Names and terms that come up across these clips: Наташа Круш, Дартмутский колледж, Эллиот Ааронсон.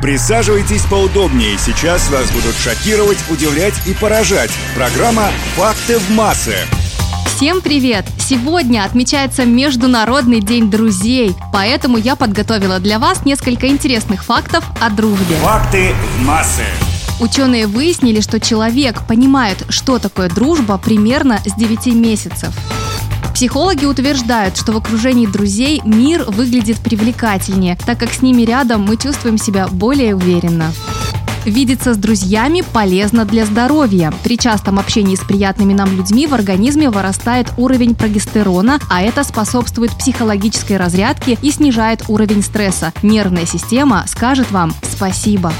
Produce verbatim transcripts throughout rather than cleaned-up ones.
Присаживайтесь поудобнее, сейчас вас будут шокировать, удивлять и поражать. Программа «Факты в массы». Всем привет! Сегодня отмечается Международный день друзей, поэтому я подготовила для вас несколько интересных фактов о дружбе. Факты в массы. Ученые выяснили, что человек понимает, что такое дружба, примерно с девяти месяцев. Психологи утверждают, что в окружении друзей мир выглядит привлекательнее, так как с ними рядом мы чувствуем себя более уверенно. Видеться с друзьями полезно для здоровья. При частом общении с приятными нам людьми в организме вырастает уровень прогестерона, а это способствует психологической разрядке и снижает уровень стресса. Нервная система скажет вам «спасибо».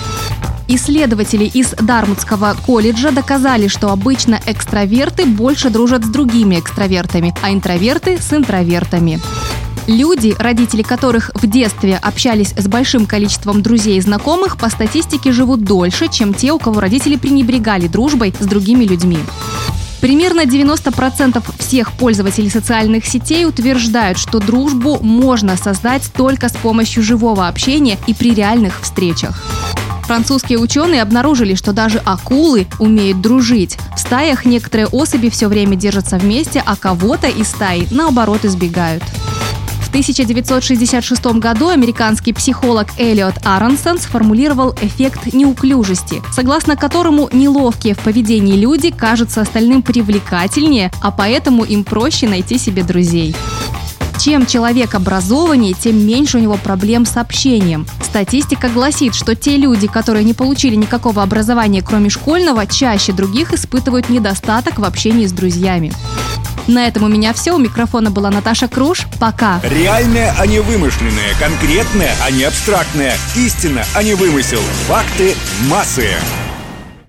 Исследователи из Дартмутского колледжа доказали, что обычно экстраверты больше дружат с другими экстравертами, а интроверты – с интровертами. Люди, родители которых в детстве общались с большим количеством друзей и знакомых, по статистике живут дольше, чем те, у кого родители пренебрегали дружбой с другими людьми. Примерно девяносто процентов всех пользователей социальных сетей утверждают, что дружбу можно создать только с помощью живого общения и при реальных встречах. Французские ученые обнаружили, что даже акулы умеют дружить. В стаях некоторые особи все время держатся вместе, а кого-то из стаи, наоборот, избегают. В тысяча девятьсот шестьдесят шестом году американский психолог Эллиот Ааронсон сформулировал эффект неуклюжести, согласно которому неловкие в поведении люди кажутся остальным привлекательнее, а поэтому им проще найти себе друзей. Чем человек образованнее, тем меньше у него проблем с общением. Статистика гласит, что те люди, которые не получили никакого образования, кроме школьного, чаще других испытывают недостаток в общении с друзьями. На этом у меня все. У микрофона была Наташа Круш. Пока! Реальное, а не вымышленное. Конкретное, а не абстрактное. Истина, а не вымысел. Факты массы.